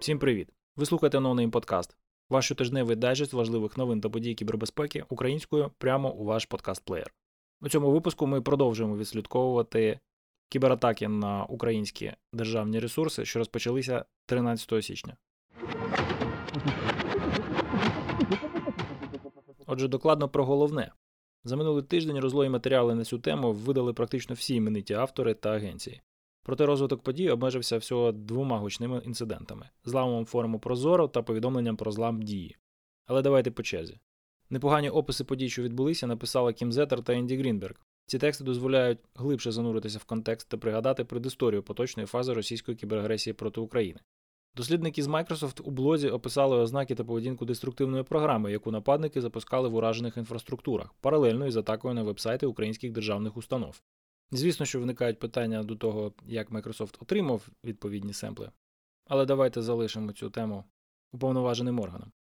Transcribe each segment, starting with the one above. Всім привіт! Ви слухаєте NoName подкаст. Ваш щотижневий дайджест важливих новин та подій кібербезпеки українською прямо у ваш подкаст-плеєр. У цьому випуску ми продовжуємо відслідковувати кібератаки на українські державні ресурси, що розпочалися 13 січня. Отже, докладно про головне. За минулий тиждень розлої матеріали на цю тему видали практично всі імениті автори та агенції. Проте розвиток подій обмежився всього 2 гучними інцидентами – зламом форуму Прозорро та повідомленням про злам Дії. Але давайте по черзі. Непогані описи подій, що відбулися, написала Кім Зеттер та Енді Грінберг. Ці тексти дозволяють глибше зануритися в контекст та пригадати предісторію поточної фази російської кіберагресії проти України. Дослідники з Microsoft у блозі описали ознаки та поведінку деструктивної програми, яку нападники запускали в уражених інфраструктурах, паралельно із атакою на вебсайти українських державних установ. Звісно, що виникають питання до того, як Microsoft отримав відповідні семпли, але давайте залишимо цю тему уповноваженим органам.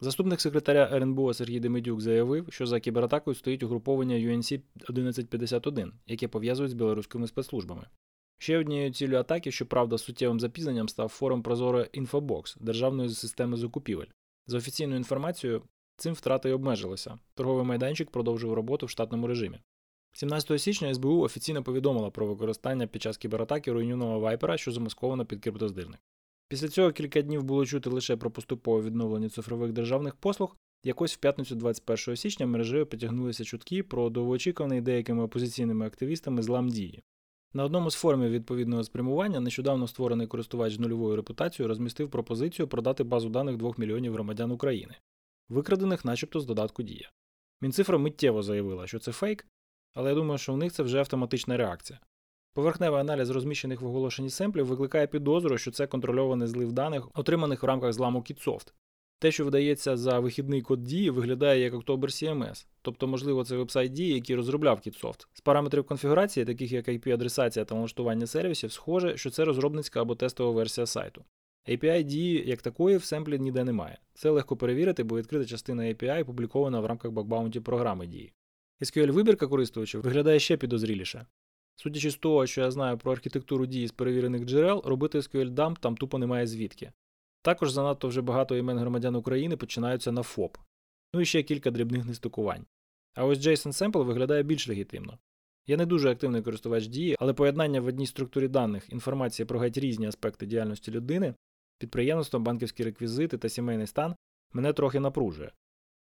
Заступник секретаря РНБО Сергій Демидюк заявив, що за кібератакою стоїть угруповання UNC1151, яке пов'язують з білоруськими спецслужбами. Ще однією ціллю атаки, щоправда, з суттєвим запізненням став форум Прозорро Інфобокс державної системи закупівель. За офіційною інформацією, цим втрати й обмежилися. Торговий майданчик продовжив роботу в штатному режимі. 17 січня СБУ офіційно повідомила про використання під час кібератаки руйнівного вайпера, що замасковано під криптоздирник. Після цього кілька днів було чути лише про поступове відновлення цифрових державних послуг, якось в п'ятницю 21 січня мережею потягнулися чутки про довгоочікуваний деякими опозиційними активістами злам Дії. На одному з форумів відповідного спрямування нещодавно створений користувач з нульовою репутацією розмістив пропозицію продати базу даних 2 мільйонів громадян України, викрадених начебто з додатку Дія. Мінцифра миттєво заявила, що це фейк, але я думаю, що в них це вже автоматична реакція. Поверхневий аналіз розміщених в оголошенні семплів викликає підозру, що це контрольований злив даних, отриманих в рамках зламу KitSoft. Те, що видається за вихідний код Дії, виглядає як October CMS, тобто, можливо, це вебсайт Дії, який розробляв KitSoft. З параметрів конфігурації, таких як IP-адресація та налаштування сервісів, схоже, що це розробницька або тестова версія сайту. API Дії як такої в семплі ніде немає. Це легко перевірити, бо відкрита частина API публікована в рамках бакбаунті програми Дії. SQL-вибірка користувачів виглядає ще підозріліше. Судячи з того, що я знаю про архітектуру Дії з перевірених джерел, робити SQL-дамп там тупо немає звідки. Також занадто вже багато імен громадян України починаються на ФОП. Ну і ще кілька дрібних нестикувань. А ось JSON-семпл виглядає більш легітимно. Я не дуже активний користувач Дії, але поєднання в одній структурі даних інформації про геть різні аспекти діяльності людини, підприємництво, банківські реквізити та сімейний стан мене трохи напружує.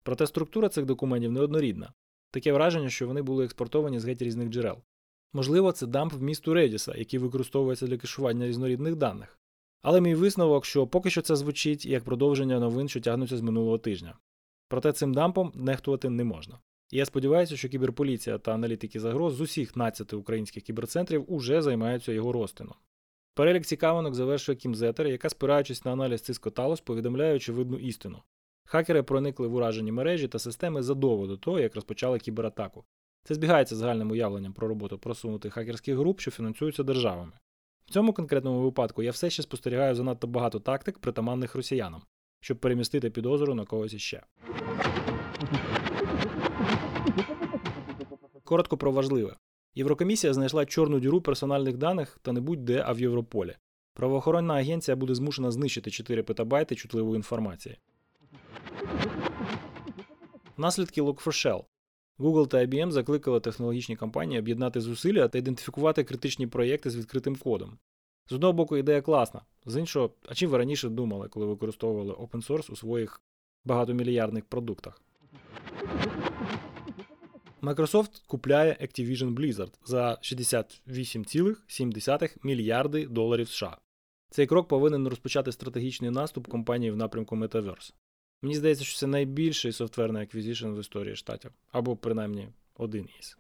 Проте структура цих документів неоднорідна. Таке враження, що вони були експортовані з геть різних джерел. Можливо, це дамп вмісту Redis, який використовується для кешування різнорідних даних. Але мій висновок, що поки що це звучить як продовження новин, що тягнуться з минулого тижня. Проте цим дампом нехтувати не можна. І я сподіваюся, що кіберполіція та аналітики загроз з усіх 12 українських кіберцентрів уже займаються його розтином. Перелік цікавинок завершує Кім Зеттер, яка, спираючись на аналіз Cisco Talos, повідомляє очевидну істину. Хакери проникли в уражені мережі та системи задовго до того, як розпочали кібератаку. Це збігається з загальним уявленням про роботу просунутих хакерських груп, що фінансуються державами. В цьому конкретному випадку я все ще спостерігаю занадто багато тактик, притаманних росіянам, щоб перемістити підозру на когось іще. Коротко про важливе. Єврокомісія знайшла чорну діру персональних даних та не будь-де, а в Європолі. Правоохоронна агенція буде змушена знищити 4 петабайти чутливої інформації. Наслідки Log4Shell. Google та IBM закликали технологічні компанії об'єднати зусилля та ідентифікувати критичні проєкти з відкритим кодом. З одного боку, ідея класна, з іншого, а чим ви раніше думали, коли використовували open source у своїх багатомільярдних продуктах? Microsoft купляє Activision Blizzard за 68,7 мільярди доларів США. Цей крок повинен розпочати стратегічний наступ компанії в напрямку Metaverse. Мені здається, що це найбільший софтверний аквізішн в історії штатів. Або, принаймні, один із.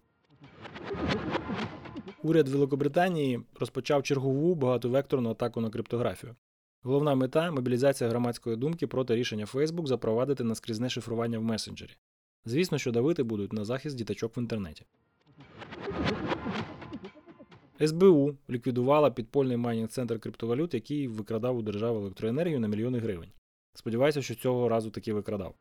Уряд Великобританії розпочав чергову багатовекторну атаку на криптографію. Головна мета – мобілізація громадської думки проти рішення Facebook запровадити наскрізне шифрування в месенджері. Звісно, що давити будуть на захист діточок в інтернеті. СБУ ліквідувала підпільний майнінг-центр криптовалют, який викрадав у держави електроенергію на мільйони гривень. Сподіваюся, що цього разу таки викрадав.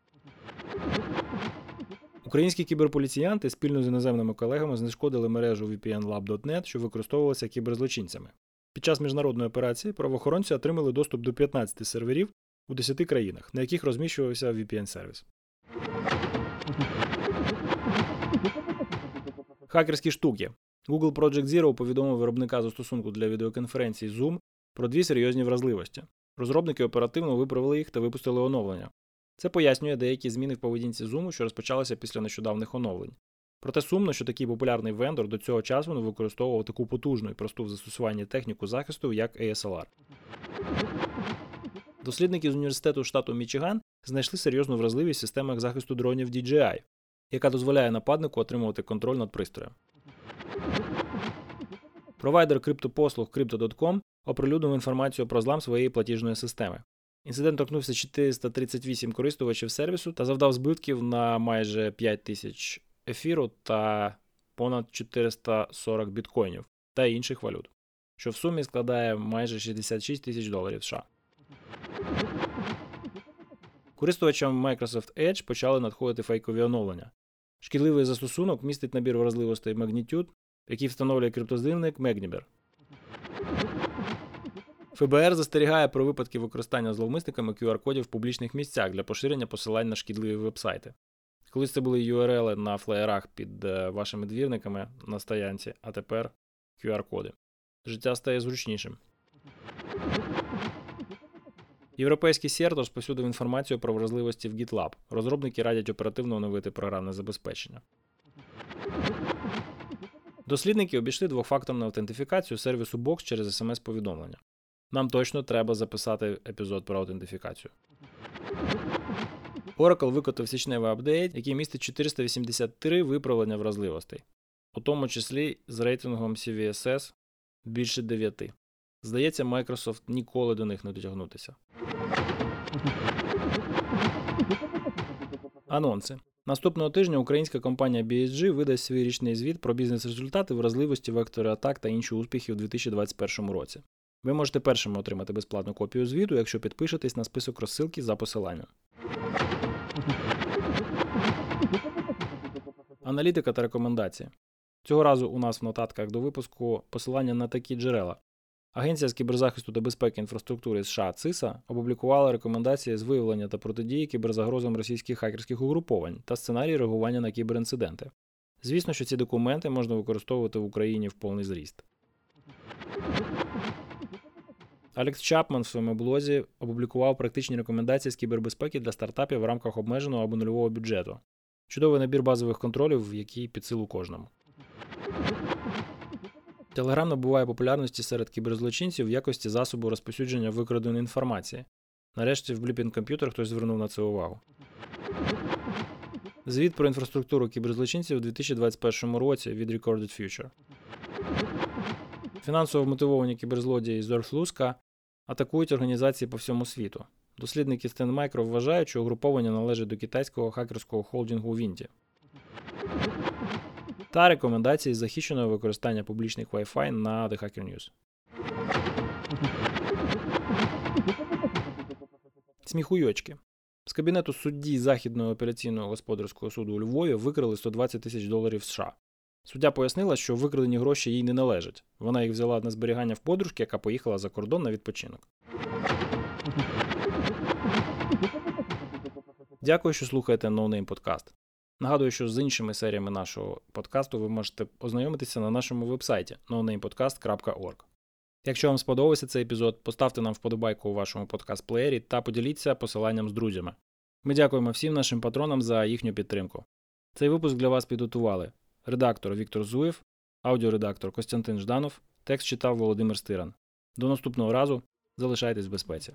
Українські кіберполіціянти спільно з іноземними колегами знешкодили мережу VPNLab.net, що використовувалася кіберзлочинцями. Під час міжнародної операції правоохоронці отримали доступ до 15 серверів у 10 країнах, на яких розміщувався VPN-сервіс. Хакерські штуки. Google Project Zero повідомив виробника застосунку для відеоконференцій Zoom про дві серйозні вразливості. Розробники оперативно виправили їх та випустили оновлення. Це пояснює деякі зміни в поведінці Zoom, що розпочалися після нещодавних оновлень. Проте сумно, що такий популярний вендор до цього часу не використовував таку потужну і просту в застосуванні техніку захисту, як ASLR. Дослідники з університету штату Мічиган знайшли серйозну вразливість в системах захисту дронів DJI, яка дозволяє нападнику отримувати контроль над пристроєм. Провайдер криптопослуг Crypto.com оприлюднив інформацію про злам своєї платіжної системи. Інцидент торкнувся 438 користувачів сервісу та завдав збитків на майже 5 тисяч ефіру та понад 440 біткоїнів та інших валют, що в сумі складає майже 66 тисяч доларів США. Користувачам Microsoft Edge почали надходити фейкові оновлення. Шкідливий застосунок містить набір вразливостей Magnitude, який встановлює криптозливник Magniber. ФБР застерігає про випадки використання зловмисниками QR-кодів в публічних місцях для поширення посилань на шкідливі вебсайти. Колись це були URL на флеєрах під вашими двірниками на стоянці, а тепер QR-коди. Життя стає зручнішим. Європейський CERT розповсюдив інформацію про вразливості в GitLab. Розробники радять оперативно оновити програмне забезпечення. Дослідники обійшли двофакторну автентифікацію сервісу Box через SMS-повідомлення. Нам точно треба записати епізод про автентифікацію. Oracle викотив січневий апдейт, який містить 483 виправлення вразливостей, у тому числі з рейтингом CVSS більше 9. Здається, Microsoft ніколи до них не дотягнутися. Анонси. Наступного тижня українська компанія BHG видасть свій річний звіт про бізнес-результати, вразливості, вектори атак та інші успіхи у 2021 році. Ви можете першими отримати безплатну копію звіту, якщо підпишетесь на список розсилки за посиланням. Аналітика та рекомендації. Цього разу у нас в нотатках до випуску посилання на такі джерела. Агенція з кіберзахисту та безпеки інфраструктури США ЦИСА опублікувала рекомендації з виявлення та протидії кіберзагрозам російських хакерських угруповань та сценарії реагування на кіберінциденти. Звісно, що ці документи можна використовувати в Україні в повний зріст. Алекс Чапман в своєму блозі опублікував практичні рекомендації з кібербезпеки для стартапів в рамках обмеженого або нульового бюджету. Чудовий набір базових контролів, які під силу кожному. Телеграм набуває популярності серед кіберзлочинців в якості засобу розповсюдження викраденої інформації. Нарешті в Бліпінг Комп'ютер хтось звернув на це увагу. Звіт про інфраструктуру кіберзлочинців у 2021 році від Recorded Future. Фінансово вмотивовані кіберзлодії з Орфлуска атакують організації по всьому світу. Дослідники Стен Майкро вважають, що угруповання належить до китайського хакерського холдингу Вінді. Та рекомендації з захищеного використання публічних Wi-Fi на The Hacker News. Сміхуйочки. З кабінету судді Західного апеляційного господарського суду у Львові викрили 120 тисяч доларів США. Суддя пояснила, що викрадені гроші їй не належать. Вона їх взяла на зберігання в подружки, яка поїхала за кордон на відпочинок. Дякую, що слухаєте No Name Podcast. Нагадую, що з іншими серіями нашого подкасту ви можете ознайомитися на нашому вебсайті nonamepodcast.org. Якщо вам сподобався цей епізод, поставте нам вподобайку у вашому подкаст-плеєрі та поділіться посиланням з друзями. Ми дякуємо всім нашим патронам за їхню підтримку. Цей випуск для вас підготували редактор Віктор Зуєв, аудіоредактор Костянтин Жданов, текст читав Володимир Стиран. До наступного разу, залишайтесь в безпеці.